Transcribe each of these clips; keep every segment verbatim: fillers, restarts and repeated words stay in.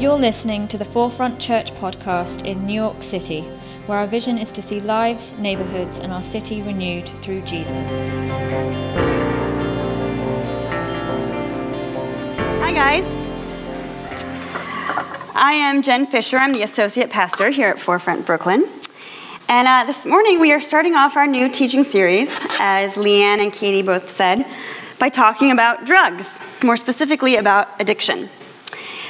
You're listening to the Forefront Church podcast in New York City, where our vision is to see lives, neighborhoods, and our city renewed through Jesus. Hi, guys. I am Jen Fisher. I'm the associate pastor here at Forefront Brooklyn. And uh, this morning, we are starting off our new teaching series, as Leanne and Katie both said, by talking about drugs, more specifically about addiction.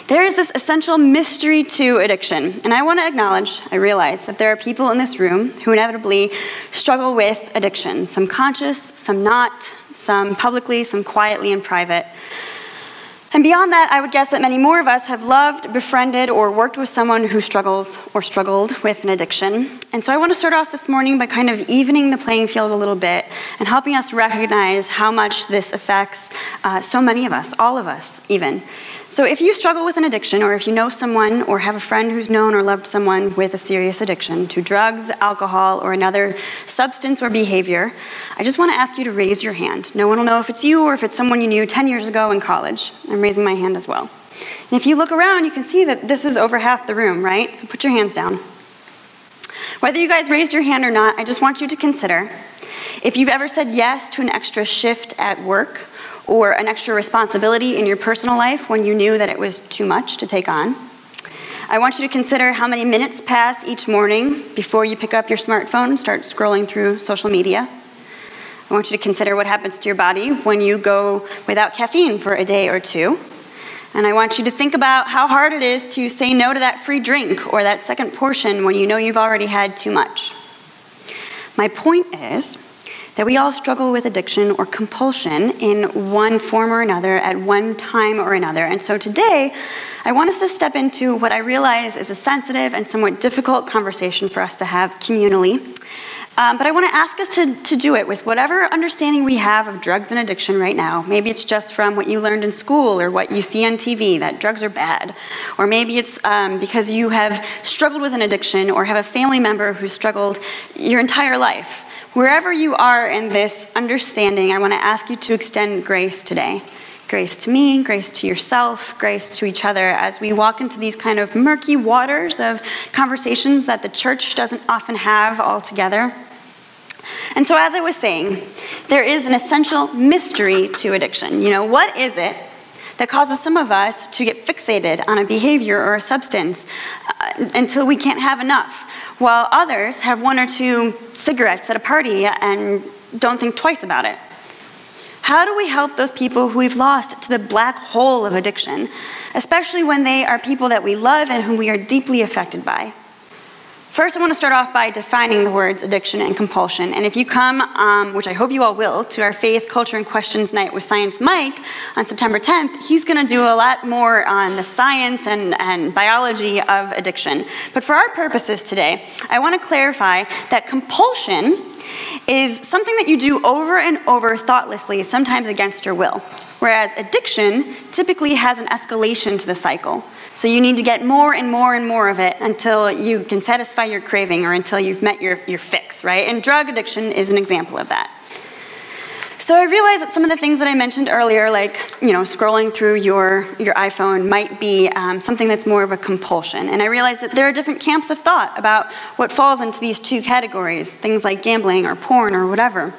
There is this essential mystery to addiction, and I want to acknowledge, I realize, that there are people in this room who inevitably struggle with addiction, some conscious, some not, some publicly, some quietly in private. And beyond that, I would guess that many more of us have loved, befriended, or worked with someone who struggles or struggled with an addiction. And so I want to start off this morning by kind of evening the playing field a little bit and helping us recognize how much this affects uh, so many of us, all of us even. So if you struggle with an addiction, or if you know someone or have a friend who's known or loved someone with a serious addiction to drugs, alcohol, or another substance or behavior, I just want to ask you to raise your hand. No one will know if it's you or if it's someone you knew ten years ago in college. I'm raising my hand as well. And if you look around, you can see that this is over half the room, right? So put your hands down. Whether you guys raised your hand or not, I just want you to consider if you've ever said yes to an extra shift at work, or an extra responsibility in your personal life when you knew that it was too much to take on. I want you to consider how many minutes pass each morning before you pick up your smartphone and start scrolling through social media. I want you to consider what happens to your body when you go without caffeine for a day or two. And I want you to think about how hard it is to say no to that free drink or that second portion when you know you've already had too much. My point is that we all struggle with addiction or compulsion in one form or another at one time or another. And so today, I want us to step into what I realize is a sensitive and somewhat difficult conversation for us to have communally. Um, but I want to ask us to, to do it with whatever understanding we have of drugs and addiction right now. Maybe it's just from what you learned in school or what you see on T V, that drugs are bad. Or maybe it's um, because you have struggled with an addiction or have a family member who struggled your entire life. Wherever you are in this understanding, I want to ask you to extend grace today. Grace to me, grace to yourself, grace to each other as we walk into these kind of murky waters of conversations that the church doesn't often have altogether. And so, as I was saying, there is an essential mystery to addiction. You know, what is it that causes some of us to get fixated on a behavior or a substance uh, until we can't have enough, while others have one or two cigarettes at a party and don't think twice about it? How do we help those people who we've lost to the black hole of addiction, especially when they are people that we love and whom we are deeply affected by? First, I want to start off by defining the words addiction and compulsion. And if you come, um, which I hope you all will, to our Faith, Culture, and Questions Night with Science Mike on September tenth, he's going to do a lot more on the science and, and biology of addiction. But for our purposes today, I want to clarify that compulsion is something that you do over and over thoughtlessly, sometimes against your will. Whereas addiction typically has an escalation to the cycle. So you need to get more and more and more of it until you can satisfy your craving or until you've met your, your fix, right? And drug addiction is an example of that. So I realize that some of the things that I mentioned earlier, like, you know, scrolling through your, your iPhone might be um, something that's more of a compulsion. And I realize that there are different camps of thought about what falls into these two categories, things like gambling or porn or whatever.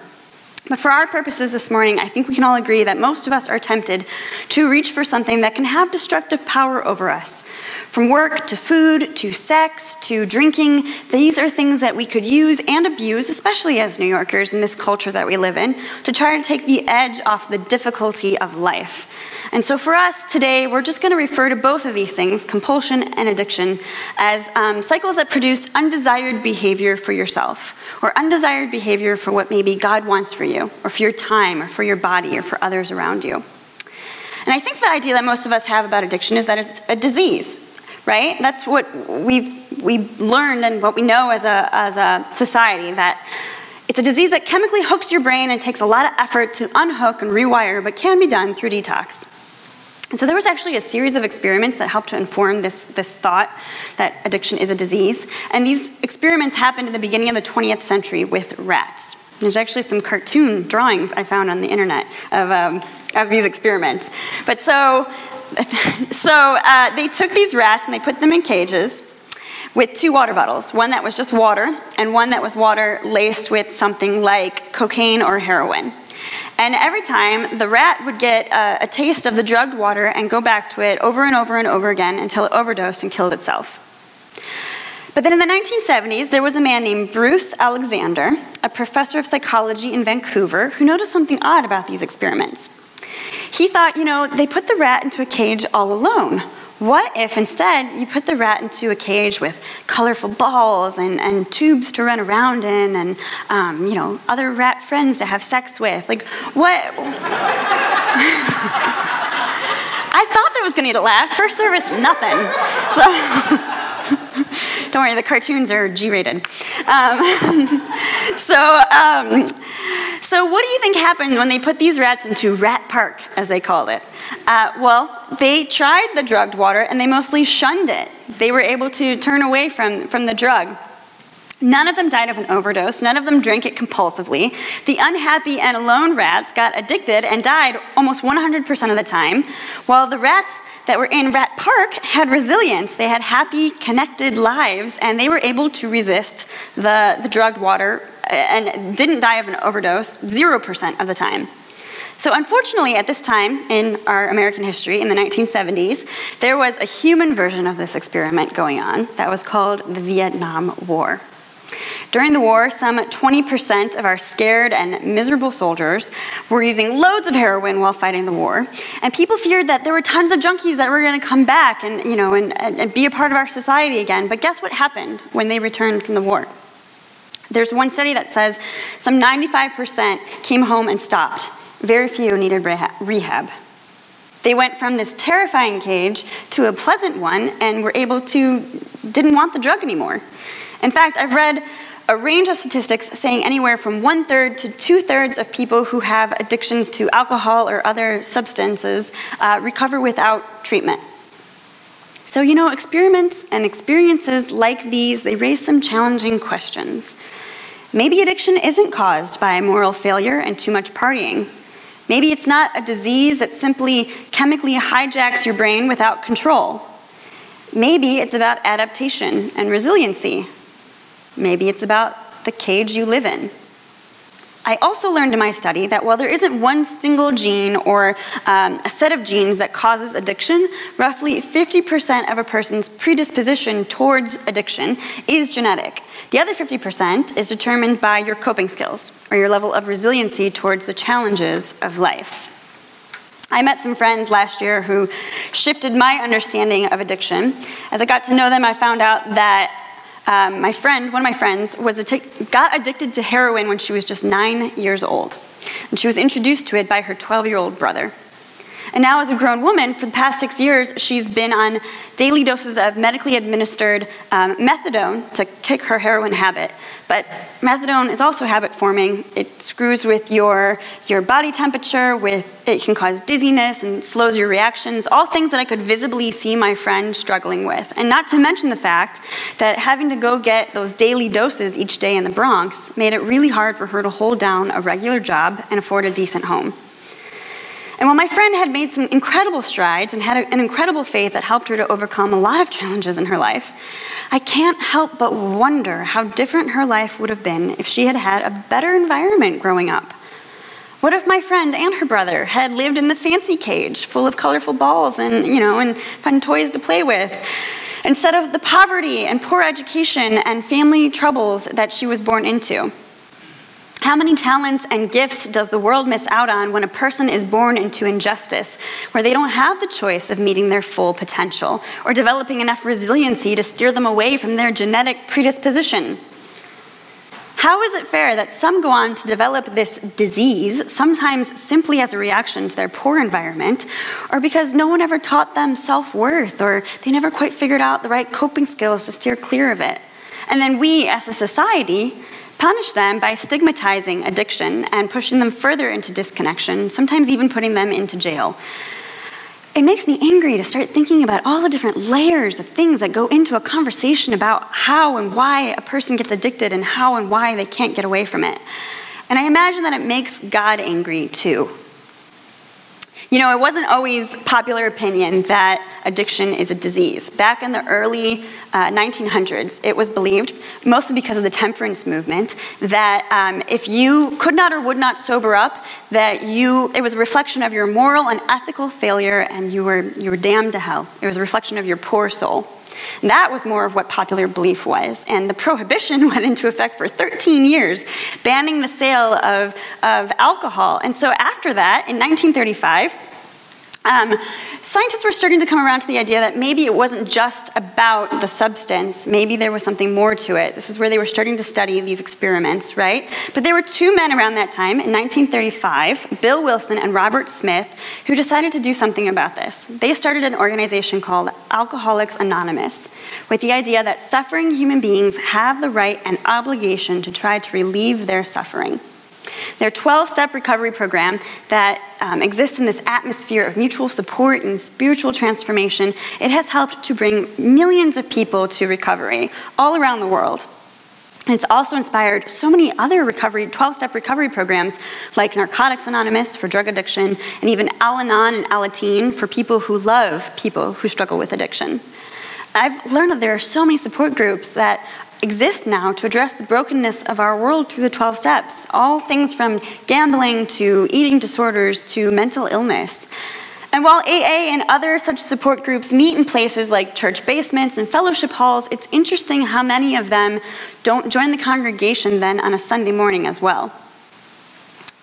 But for our purposes this morning, I think we can all agree that most of us are tempted to reach for something that can have destructive power over us. From work to food to sex to drinking, these are things that we could use and abuse, especially as New Yorkers in this culture that we live in, to try to take the edge off the difficulty of life. And so for us today, we're just going to refer to both of these things, compulsion and addiction, as um, cycles that produce undesired behavior for yourself, or undesired behavior for what maybe God wants for you, or for your time, or for your body, or for others around you. And I think the idea that most of us have about addiction is that it's a disease, right? That's what we've, we've learned and what we know as a, as a society, that it's a disease that chemically hooks your brain and takes a lot of effort to unhook and rewire, but can be done through detox. And so there was actually a series of experiments that helped to inform this, this thought that addiction is a disease. And these experiments happened in the beginning of the twentieth century with rats. There's actually some cartoon drawings I found on the internet of, um, of these experiments. But so So uh, they took these rats and they put them in cages with two water bottles, one that was just water and one that was water laced with something like cocaine or heroin. And every time, the rat would get a, a taste of the drugged water and go back to it over and over and over again until it overdosed and killed itself. But then in the nineteen seventies, there was a man named Bruce Alexander, a professor of psychology in Vancouver, who noticed something odd about these experiments. He thought, you know, they put the rat into a cage all alone. What if instead you put the rat into a cage with colorful balls and, and tubes to run around in and, um, you know, other rat friends to have sex with? Like, what? I thought that was going to get a laugh. First service, nothing. So don't worry, the cartoons are G-rated. Um, so, um, so what do you think happened when they put these rats into Rat Park, as they called it? Uh, well, they tried the drugged water, and they mostly shunned it. They were able to turn away from, from the drug. None of them died of an overdose. None of them drank it compulsively. The unhappy and alone rats got addicted and died almost one hundred percent of the time, while the rats that were in Rat Park had resilience. They had happy, connected lives, and they were able to resist the, the drugged water and didn't die of an overdose zero percent of the time. So unfortunately, at this time in our American history, in the nineteen seventies, there was a human version of this experiment going on that was called the Vietnam War. During the war, some twenty percent of our scared and miserable soldiers were using loads of heroin while fighting the war, and people feared that there were tons of junkies that were going to come back and, you know, and, and be a part of our society again. But guess what happened when they returned from the war? There's one study that says some ninety-five percent came home and stopped. Very few needed rehab. They went from this terrifying cage to a pleasant one and were able to, didn't want the drug anymore. In fact, I've read a range of statistics saying anywhere from one-third to two-thirds of people who have addictions to alcohol or other substances uh, recover without treatment. So, you know, experiments and experiences like these, they raise some challenging questions. Maybe addiction isn't caused by moral failure and too much partying. Maybe it's not a disease that simply chemically hijacks your brain without control. Maybe it's about adaptation and resiliency. Maybe it's about the cage you live in. I also learned in my study that while there isn't one single gene or um, a set of genes that causes addiction, roughly fifty percent of a person's predisposition towards addiction is genetic. The other fifty percent is determined by your coping skills or your level of resiliency towards the challenges of life. I met some friends last year who shifted my understanding of addiction. As I got to know them, I found out that um, my friend, one of my friends, was atti- got addicted to heroin when she was just nine years old. And she was introduced to it by her twelve-year-old brother. And now as a grown woman, for the past six years, she's been on daily doses of medically administered um, methadone to kick her heroin habit. But methadone is also habit-forming. It screws with your, your body temperature, with it can cause dizziness and slows your reactions, all things that I could visibly see my friend struggling with. And not to mention the fact that having to go get those daily doses each day in the Bronx made it really hard for her to hold down a regular job and afford a decent home. And while my friend had made some incredible strides and had a, an incredible faith that helped her to overcome a lot of challenges in her life, I can't help but wonder how different her life would have been if she had had a better environment growing up. What if my friend and her brother had lived in the fancy cage full of colorful balls and, you know, and fun toys to play with, instead of the poverty and poor education and family troubles that she was born into? How many talents and gifts does the world miss out on when a person is born into injustice, where they don't have the choice of meeting their full potential or developing enough resiliency to steer them away from their genetic predisposition? How is it fair that some go on to develop this disease, sometimes simply as a reaction to their poor environment, or because no one ever taught them self-worth, or they never quite figured out the right coping skills to steer clear of it? And then we, as a society, punish them by stigmatizing addiction and pushing them further into disconnection, sometimes even putting them into jail. It makes me angry to start thinking about all the different layers of things that go into a conversation about how and why a person gets addicted and how and why they can't get away from it. And I imagine that it makes God angry too. You know, it wasn't always popular opinion that addiction is a disease. Back in the early uh, nineteen hundreds, it was believed, mostly because of the temperance movement, that um, if you could not or would not sober up, that you it was a reflection of your moral and ethical failure, and you were you were damned to hell. It was a reflection of your poor soul. And that was more of what popular belief was. And the prohibition went into effect for thirteen years, banning the sale of, of alcohol. And so after that, in nineteen thirty-five, um, scientists were starting to come around to the idea that maybe it wasn't just about the substance. Maybe there was something more to it. This is where they were starting to study these experiments, right? But there were two men around that time, in nineteen thirty-five, Bill Wilson and Robert Smith, who decided to do something about this. They started an organization called Alcoholics Anonymous, with the idea that suffering human beings have the right and obligation to try to relieve their suffering. Their twelve-step recovery program that um, exists in this atmosphere of mutual support and spiritual transformation, it has helped to bring millions of people to recovery all around the world. And it's also inspired so many other recovery, twelve-step recovery programs like Narcotics Anonymous for drug addiction, and even Al-Anon and Alateen for people who love people who struggle with addiction. I've learned that there are so many support groups that exist now to address the brokenness of our world through the twelve steps, all things from gambling to eating disorders to mental illness. And while A A and other such support groups meet in places like church basements and fellowship halls, it's interesting how many of them don't join the congregation then on a Sunday morning as well.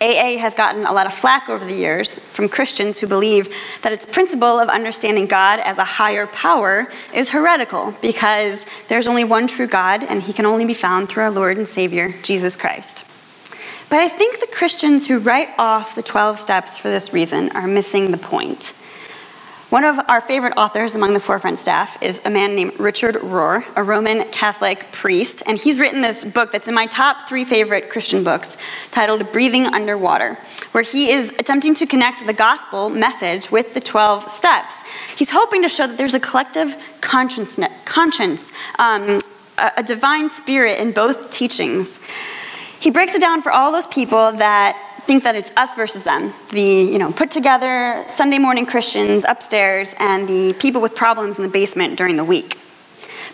A A has gotten a lot of flack over the years from Christians who believe that its principle of understanding God as a higher power is heretical because there's only one true God and he can only be found through our Lord and Savior, Jesus Christ. But I think the Christians who write off the twelve steps for this reason are missing the point. One of our favorite authors among the Forefront staff is a man named Richard Rohr, a Roman Catholic priest, and he's written this book that's in my top three favorite Christian books, titled Breathing Underwater, where he is attempting to connect the gospel message with the twelve steps. He's hoping to show that there's a collective conscience, conscience um, a divine spirit in both teachings. He breaks it down for all those people that think that it's us versus them, the you know put together Sunday morning Christians upstairs and the people with problems in the basement during the week.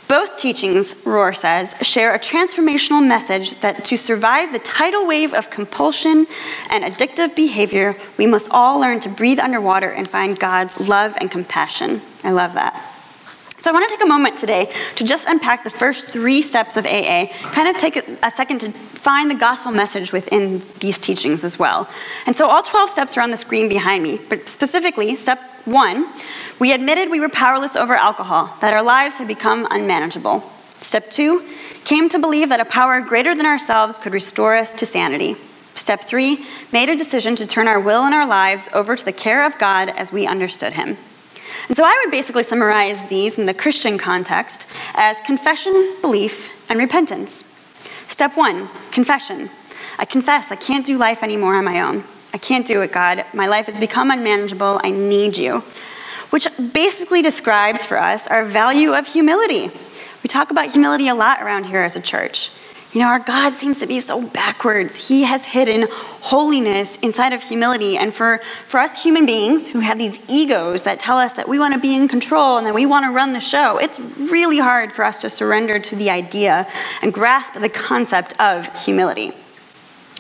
Both teachings, Rohr says, share a transformational message that to survive the tidal wave of compulsion and addictive behavior, we must all learn to breathe underwater and find God's love and compassion. I love that. So I want to take a moment today to just unpack the first three steps of A A, kind of take a second to find the gospel message within these teachings as well. And so all twelve steps are on the screen behind me, but specifically, step one, we admitted we were powerless over alcohol, that our lives had become unmanageable. Step two, came to believe that a power greater than ourselves could restore us to sanity. Step three, made a decision to turn our will and our lives over to the care of God as we understood him. And so I would basically summarize these in the Christian context as confession, belief, and repentance. Step one, confession. I confess I can't do life anymore on my own. I can't do it, God. My life has become unmanageable. I need you. Which basically describes for us our value of humility. We talk about humility a lot around here as a church. You know, our God seems to be so backwards. He has hidden holiness inside of humility. And for, for us human beings who have these egos that tell us that we want to be in control and that we want to run the show, it's really hard for us to surrender to the idea and grasp the concept of humility.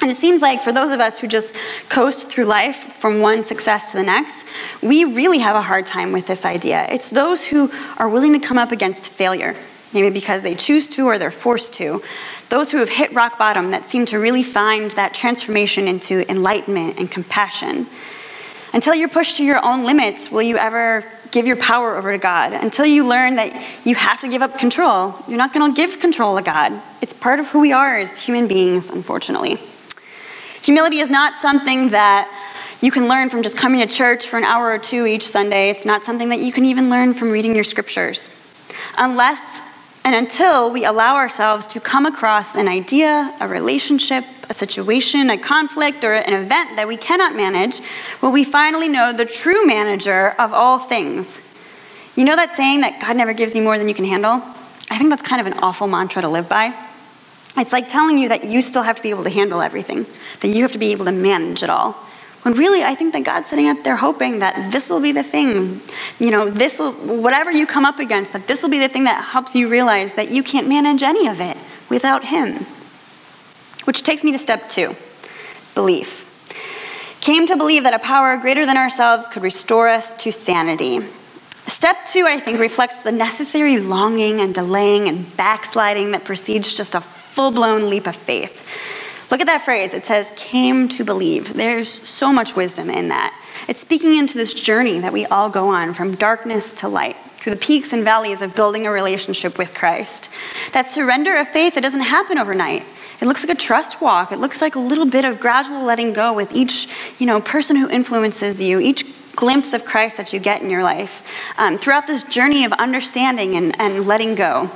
And it seems like for those of us who just coast through life from one success to the next, we really have a hard time with this idea. It's those who are willing to come up against failure, maybe because they choose to or they're forced to. Those who have hit rock bottom that seem to really find that transformation into enlightenment and compassion. Until you're pushed to your own limits, will you ever give your power over to God? Until you learn that you have to give up control, you're not going to give control to God. It's part of who we are as human beings, unfortunately. Humility is not something that you can learn from just coming to church for an hour or two each Sunday. It's not something that you can even learn from reading your scriptures. Unless and until we allow ourselves to come across an idea, a relationship, a situation, a conflict, or an event that we cannot manage, will we finally know the true manager of all things. You know that saying that God never gives you more than you can handle? I think that's kind of an awful mantra to live by. It's like telling you that you still have to be able to handle everything, that you have to be able to manage it all. When really, I think that God's sitting up there hoping that this will be the thing, you know, this will, whatever you come up against, that this will be the thing that helps you realize that you can't manage any of it without him. Which takes me to step two, belief. Came to believe that a power greater than ourselves could restore us to sanity. Step two, I think, reflects the necessary longing and delaying and backsliding that precedes just a full-blown leap of faith. Look at that phrase. It says, came to believe. There's so much wisdom in that. It's speaking into this journey that we all go on from darkness to light, through the peaks and valleys of building a relationship with Christ. That surrender of faith, it doesn't happen overnight. It looks like a trust walk. It looks like a little bit of gradual letting go with each, you know, person who influences you, each glimpse of Christ that you get in your life, um, throughout this journey of understanding and, and letting go.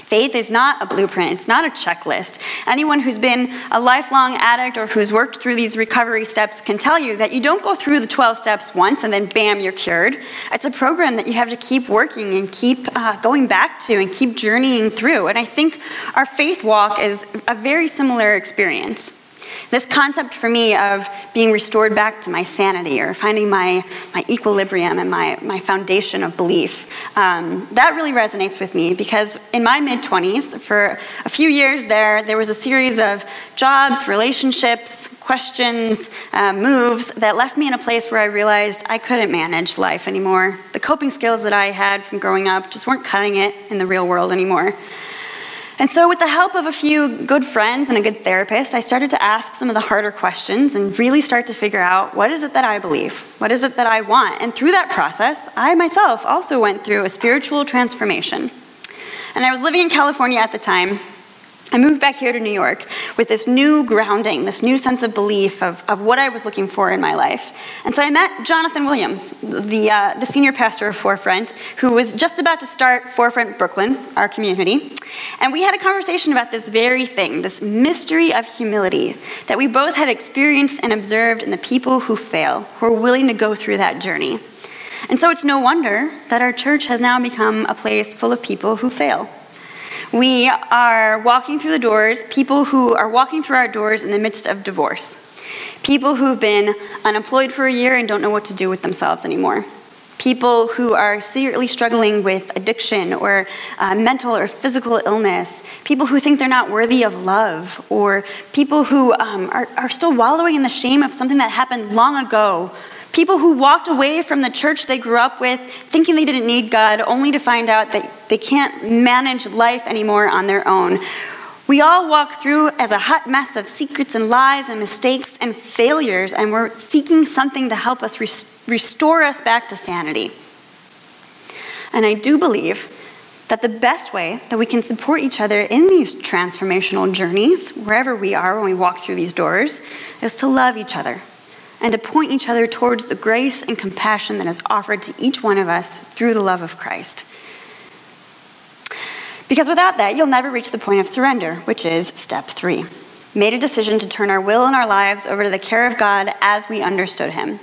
Faith is not a blueprint. It's not a checklist. Anyone who's been a lifelong addict or who's worked through these recovery steps can tell you that you don't go through the twelve steps once and then bam, you're cured. It's a program that you have to keep working and keep uh, going back to and keep journeying through. And I think our faith walk is a very similar experience. This concept for me of being restored back to my sanity or finding my, my equilibrium and my, my foundation of belief, um, that really resonates with me because in my mid-twenties, for a few years there, there was a series of jobs, relationships, questions, uh, moves that left me in a place where I realized I couldn't manage life anymore. The coping skills that I had from growing up just weren't cutting it in the real world anymore. And so with the help of a few good friends and a good therapist, I started to ask some of the harder questions and really start to figure out, what is it that I believe? What is it that I want? And through that process, I myself also went through a spiritual transformation. And I was living in California at the time. I moved back here to New York with this new grounding, this new sense of belief of, of what I was looking for in my life. And so I met Jonathan Williams, the uh, the senior pastor of Forefront, who was just about to start Forefront Brooklyn, our community. And we had a conversation about this very thing, this mystery of humility that we both had experienced and observed in the people who fail, who are willing to go through that journey. And so it's no wonder that our church has now become a place full of people who fail. We are walking through the doors, people who are walking through our doors in the midst of divorce. People who've been unemployed for a year and don't know what to do with themselves anymore. People who are seriously struggling with addiction or uh, mental or physical illness. People who think they're not worthy of love. Or people who um, are, are still wallowing in the shame of something that happened long ago. People who walked away from the church they grew up with, thinking they didn't need God, only to find out that they can't manage life anymore on their own. We all walk through as a hot mess of secrets and lies and mistakes and failures, and we're seeking something to help us rest- restore us back to sanity. And I do believe that the best way that we can support each other in these transformational journeys, wherever we are when we walk through these doors, is to love each other, and to point each other towards the grace and compassion that is offered to each one of us through the love of Christ. Because without that, you'll never reach the point of surrender, which is step three. Made a decision to turn our will and our lives over to the care of God as we understood him.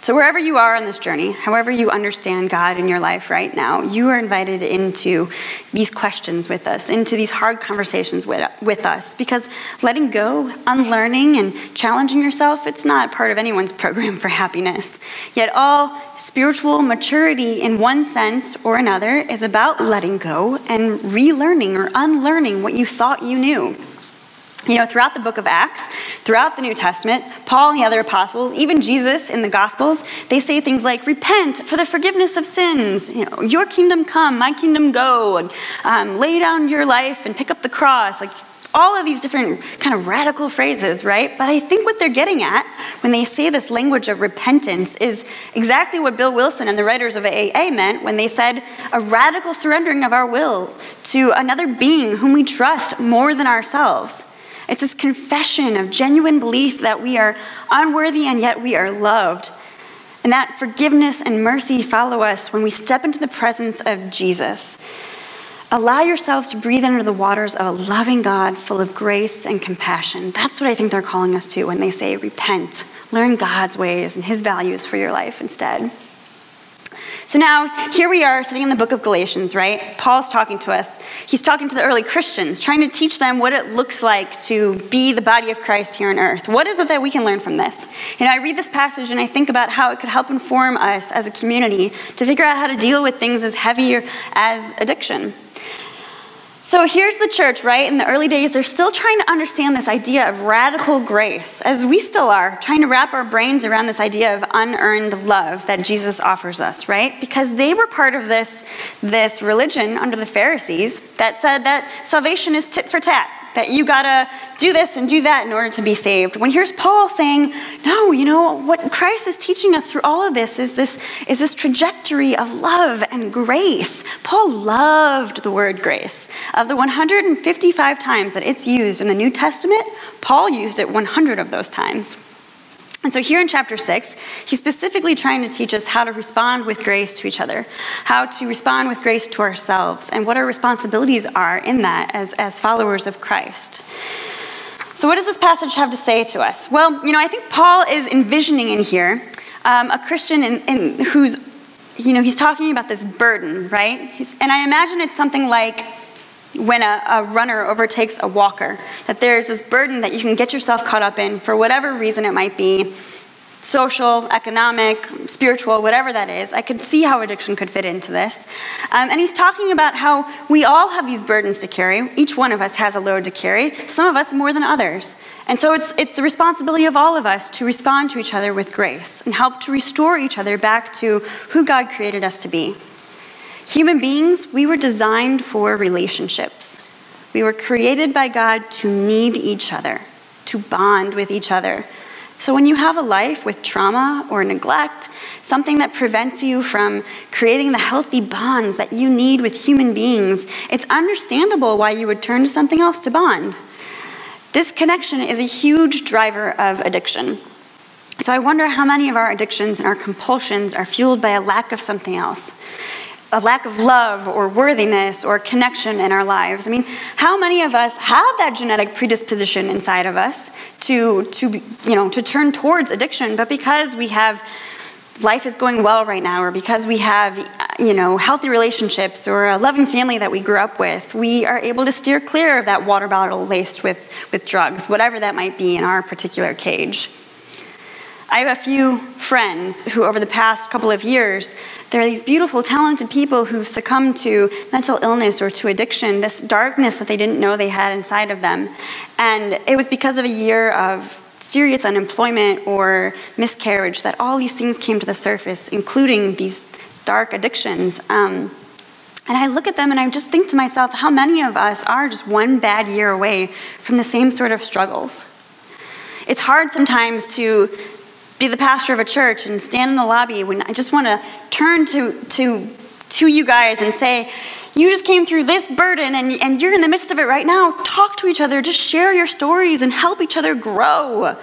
So wherever you are on this journey, however you understand God in your life right now, you are invited into these questions with us, into these hard conversations with, with us. Because letting go, unlearning, and challenging yourself, it's not part of anyone's program for happiness. Yet all spiritual maturity in one sense or another is about letting go and relearning or unlearning what you thought you knew. You know, throughout the book of Acts, throughout the New Testament, Paul and the other apostles, even Jesus in the Gospels, they say things like, repent for the forgiveness of sins, you know, your kingdom come, my kingdom go, and, um, lay down your life and pick up the cross, like all of these different kind of radical phrases, right? But I think what they're getting at when they say this language of repentance is exactly what Bill Wilson and the writers of A A meant when they said a radical surrendering of our will to another being whom we trust more than ourselves. It's this confession of genuine belief that we are unworthy and yet we are loved. And that forgiveness and mercy follow us when we step into the presence of Jesus. Allow yourselves to breathe under the waters of a loving God full of grace and compassion. That's what I think they're calling us to when they say repent. Learn God's ways and his values for your life instead. So now here we are sitting in the book of Galatians, right? Paul's talking to us. He's talking to the early Christians, trying to teach them what it looks like to be the body of Christ here on earth. What is it that we can learn from this? You know, I read this passage and I think about how it could help inform us as a community to figure out how to deal with things as heavy as addiction. So here's the church, right? In the early days, they're still trying to understand this idea of radical grace, as we still are, trying to wrap our brains around this idea of unearned love that Jesus offers us, right? Because they were part of this, this religion under the Pharisees that said that salvation is tit for tat, that you gotta do this and do that in order to be saved. When here's Paul saying, no, you know, what Christ is teaching us through all of this is this, is this trajectory of love and grace. Paul loved the word grace. Of the one hundred fifty-five times that it's used in the New Testament, Paul used it one hundred of those times. And so here in chapter six, he's specifically trying to teach us how to respond with grace to each other, how to respond with grace to ourselves, and what our responsibilities are in that as, as followers of Christ. So what does this passage have to say to us? Well, you know, I think Paul is envisioning in here um, a Christian in, in who's, you know, he's talking about this burden, right? He's, and I imagine it's something like, when a, a runner overtakes a walker, that there's this burden that you can get yourself caught up in for whatever reason it might be, social, economic, spiritual, whatever that is. I could see how addiction could fit into this. Um, and he's talking about how we all have these burdens to carry. Each one of us has a load to carry, some of us more than others. And so it's it's the responsibility of all of us to respond to each other with grace and help to restore each other back to who God created us to be. Human beings, we were designed for relationships. We were created by God to need each other, to bond with each other. So when you have a life with trauma or neglect, something that prevents you from creating the healthy bonds that you need with human beings, it's understandable why you would turn to something else to bond. Disconnection is a huge driver of addiction. So I wonder how many of our addictions and our compulsions are fueled by a lack of something else. A lack of love or worthiness or connection in our lives. I mean, how many of us have that genetic predisposition inside of us to, to you know, to turn towards addiction, but because we have, life is going well right now, or because we have, you know, healthy relationships or a loving family that we grew up with, we are able to steer clear of that water bottle laced with, with drugs, whatever that might be in our particular cage. I have a few friends who, over the past couple of years, there are these beautiful, talented people who've succumbed to mental illness or to addiction, this darkness that they didn't know they had inside of them. And it was because of a year of serious unemployment or miscarriage that all these things came to the surface, including these dark addictions. Um, and I look at them and I just think to myself, how many of us are just one bad year away from the same sort of struggles? It's hard sometimes to be the pastor of a church and stand in the lobby when I just want to turn to to to you guys and say, you just came through this burden and, and you're in the midst of it right now. Talk to each other, just share your stories and help each other grow.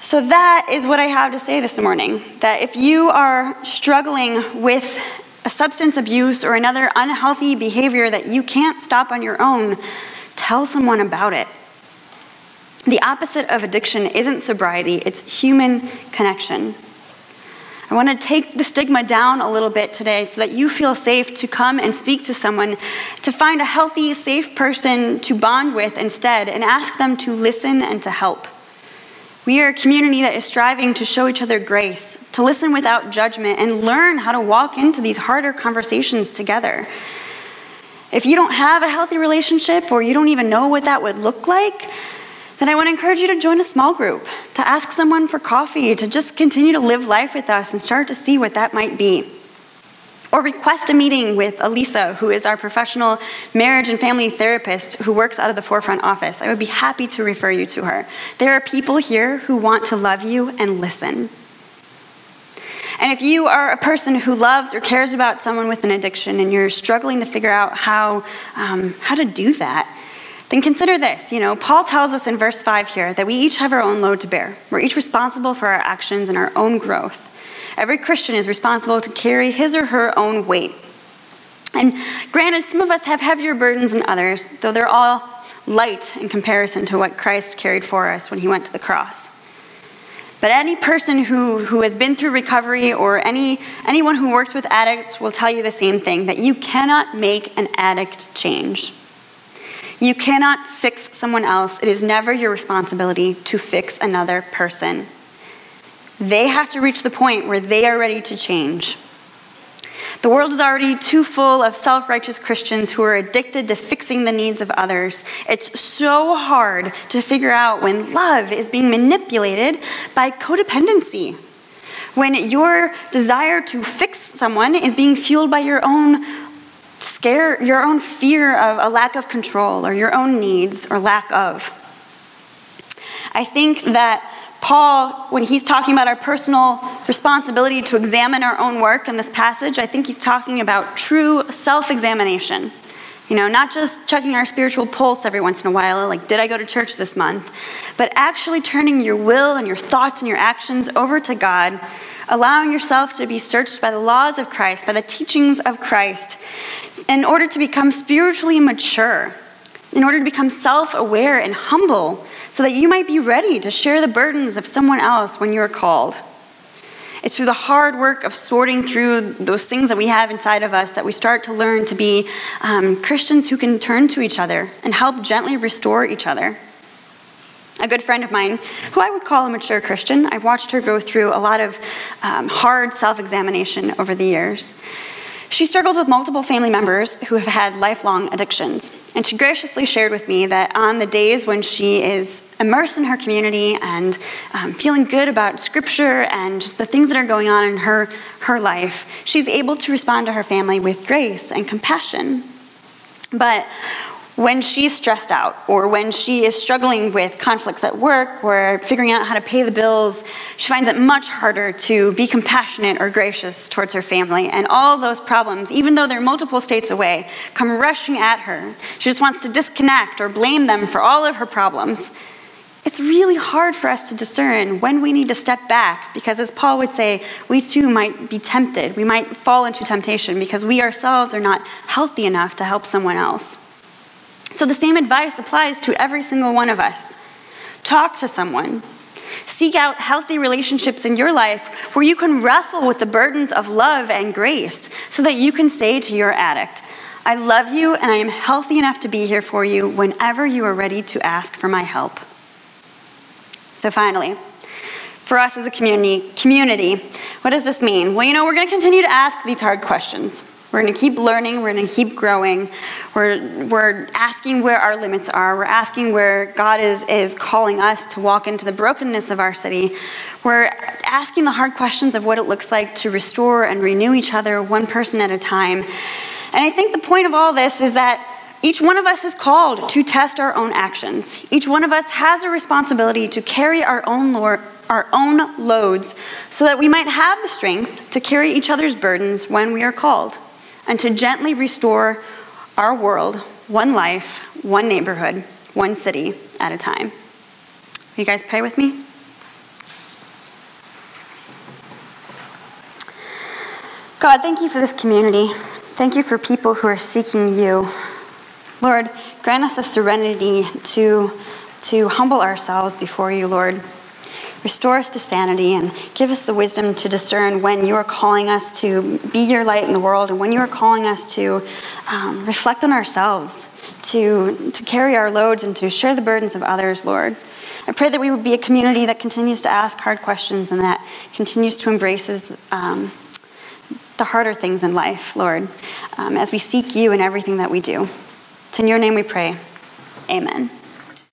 So that is what I have to say this morning, that if you are struggling with a substance abuse or another unhealthy behavior that you can't stop on your own, tell someone about it. The opposite of addiction isn't sobriety, it's human connection. I want to take the stigma down a little bit today so that you feel safe to come and speak to someone, to find a healthy, safe person to bond with instead, and ask them to listen and to help. We are a community that is striving to show each other grace, to listen without judgment, and learn how to walk into these harder conversations together. If you don't have a healthy relationship, or you don't even know what that would look like, then I want to encourage you to join a small group, to ask someone for coffee, to just continue to live life with us and start to see what that might be. Or request a meeting with Elisa, who is our professional marriage and family therapist who works out of the Forefront office. I would be happy to refer you to her. There are people here who want to love you and listen. And if you are a person who loves or cares about someone with an addiction and you're struggling to figure out how, um, how to do that, then consider this, you know, Paul tells us in verse five here that we each have our own load to bear. We're each responsible for our actions and our own growth. Every Christian is responsible to carry his or her own weight. And granted, some of us have heavier burdens than others, though they're all light in comparison to what Christ carried for us when he went to the cross. But any person who, who has been through recovery or any anyone who works with addicts will tell you the same thing, that you cannot make an addict change. You cannot fix someone else. It is never your responsibility to fix another person. They have to reach the point where they are ready to change. The world is already too full of self-righteous Christians who are addicted to fixing the needs of others. It's so hard to figure out when love is being manipulated by codependency, when your desire to fix someone is being fueled by your own scare, your own fear of a lack of control or your own needs or lack of. I think that Paul, when he's talking about our personal responsibility to examine our own work in this passage, I think he's talking about true self-examination. You know, not just checking our spiritual pulse every once in a while, like, did I go to church this month? But actually turning your will and your thoughts and your actions over to God, allowing yourself to be searched by the laws of Christ, by the teachings of Christ, in order to become spiritually mature, in order to become self-aware and humble, so that you might be ready to share the burdens of someone else when you are called. It's through the hard work of sorting through those things that we have inside of us that we start to learn to be um, Christians who can turn to each other and help gently restore each other. A good friend of mine, who I would call a mature Christian, I've watched her go through a lot of um, hard self-examination over the years. She struggles with multiple family members who have had lifelong addictions. And she graciously shared with me that on the days when she is immersed in her community and um, feeling good about scripture and just the things that are going on in her, her life, she's able to respond to her family with grace and compassion. But when she's stressed out or when she is struggling with conflicts at work or figuring out how to pay the bills, she finds it much harder to be compassionate or gracious towards her family. And all those problems, even though they're multiple states away, come rushing at her. She just wants to disconnect or blame them for all of her problems. It's really hard for us to discern when we need to step back because, as Paul would say, we too might be tempted. We might fall into temptation because we ourselves are not healthy enough to help someone else. So the same advice applies to every single one of us. Talk to someone. Seek out healthy relationships in your life where you can wrestle with the burdens of love and grace so that you can say to your addict, I love you and I am healthy enough to be here for you whenever you are ready to ask for my help. So finally, for us as a community, community, what does this mean? Well, you know, we're going to continue to ask these hard questions. We're going to keep learning. We're going to keep growing. We're, we're asking where our limits are. We're asking where God is, is calling us to walk into the brokenness of our city. We're asking the hard questions of what it looks like to restore and renew each other one person at a time. And I think the point of all this is that each one of us is called to test our own actions. Each one of us has a responsibility to carry our own Lord. our own loads so that we might have the strength to carry each other's burdens when we are called and to gently restore our world, one life, one neighborhood, one city at a time. Will you guys pray with me? God, thank you for this community. Thank you for people who are seeking you. Lord, grant us a serenity to, to humble ourselves before you, Lord. Restore us to sanity and give us the wisdom to discern when you are calling us to be your light in the world and when you are calling us to um, reflect on ourselves, to, to carry our loads and to share the burdens of others, Lord. I pray that we would be a community that continues to ask hard questions and that continues to embrace um, the harder things in life, Lord, um, as we seek you in everything that we do. It's in your name we pray. Amen.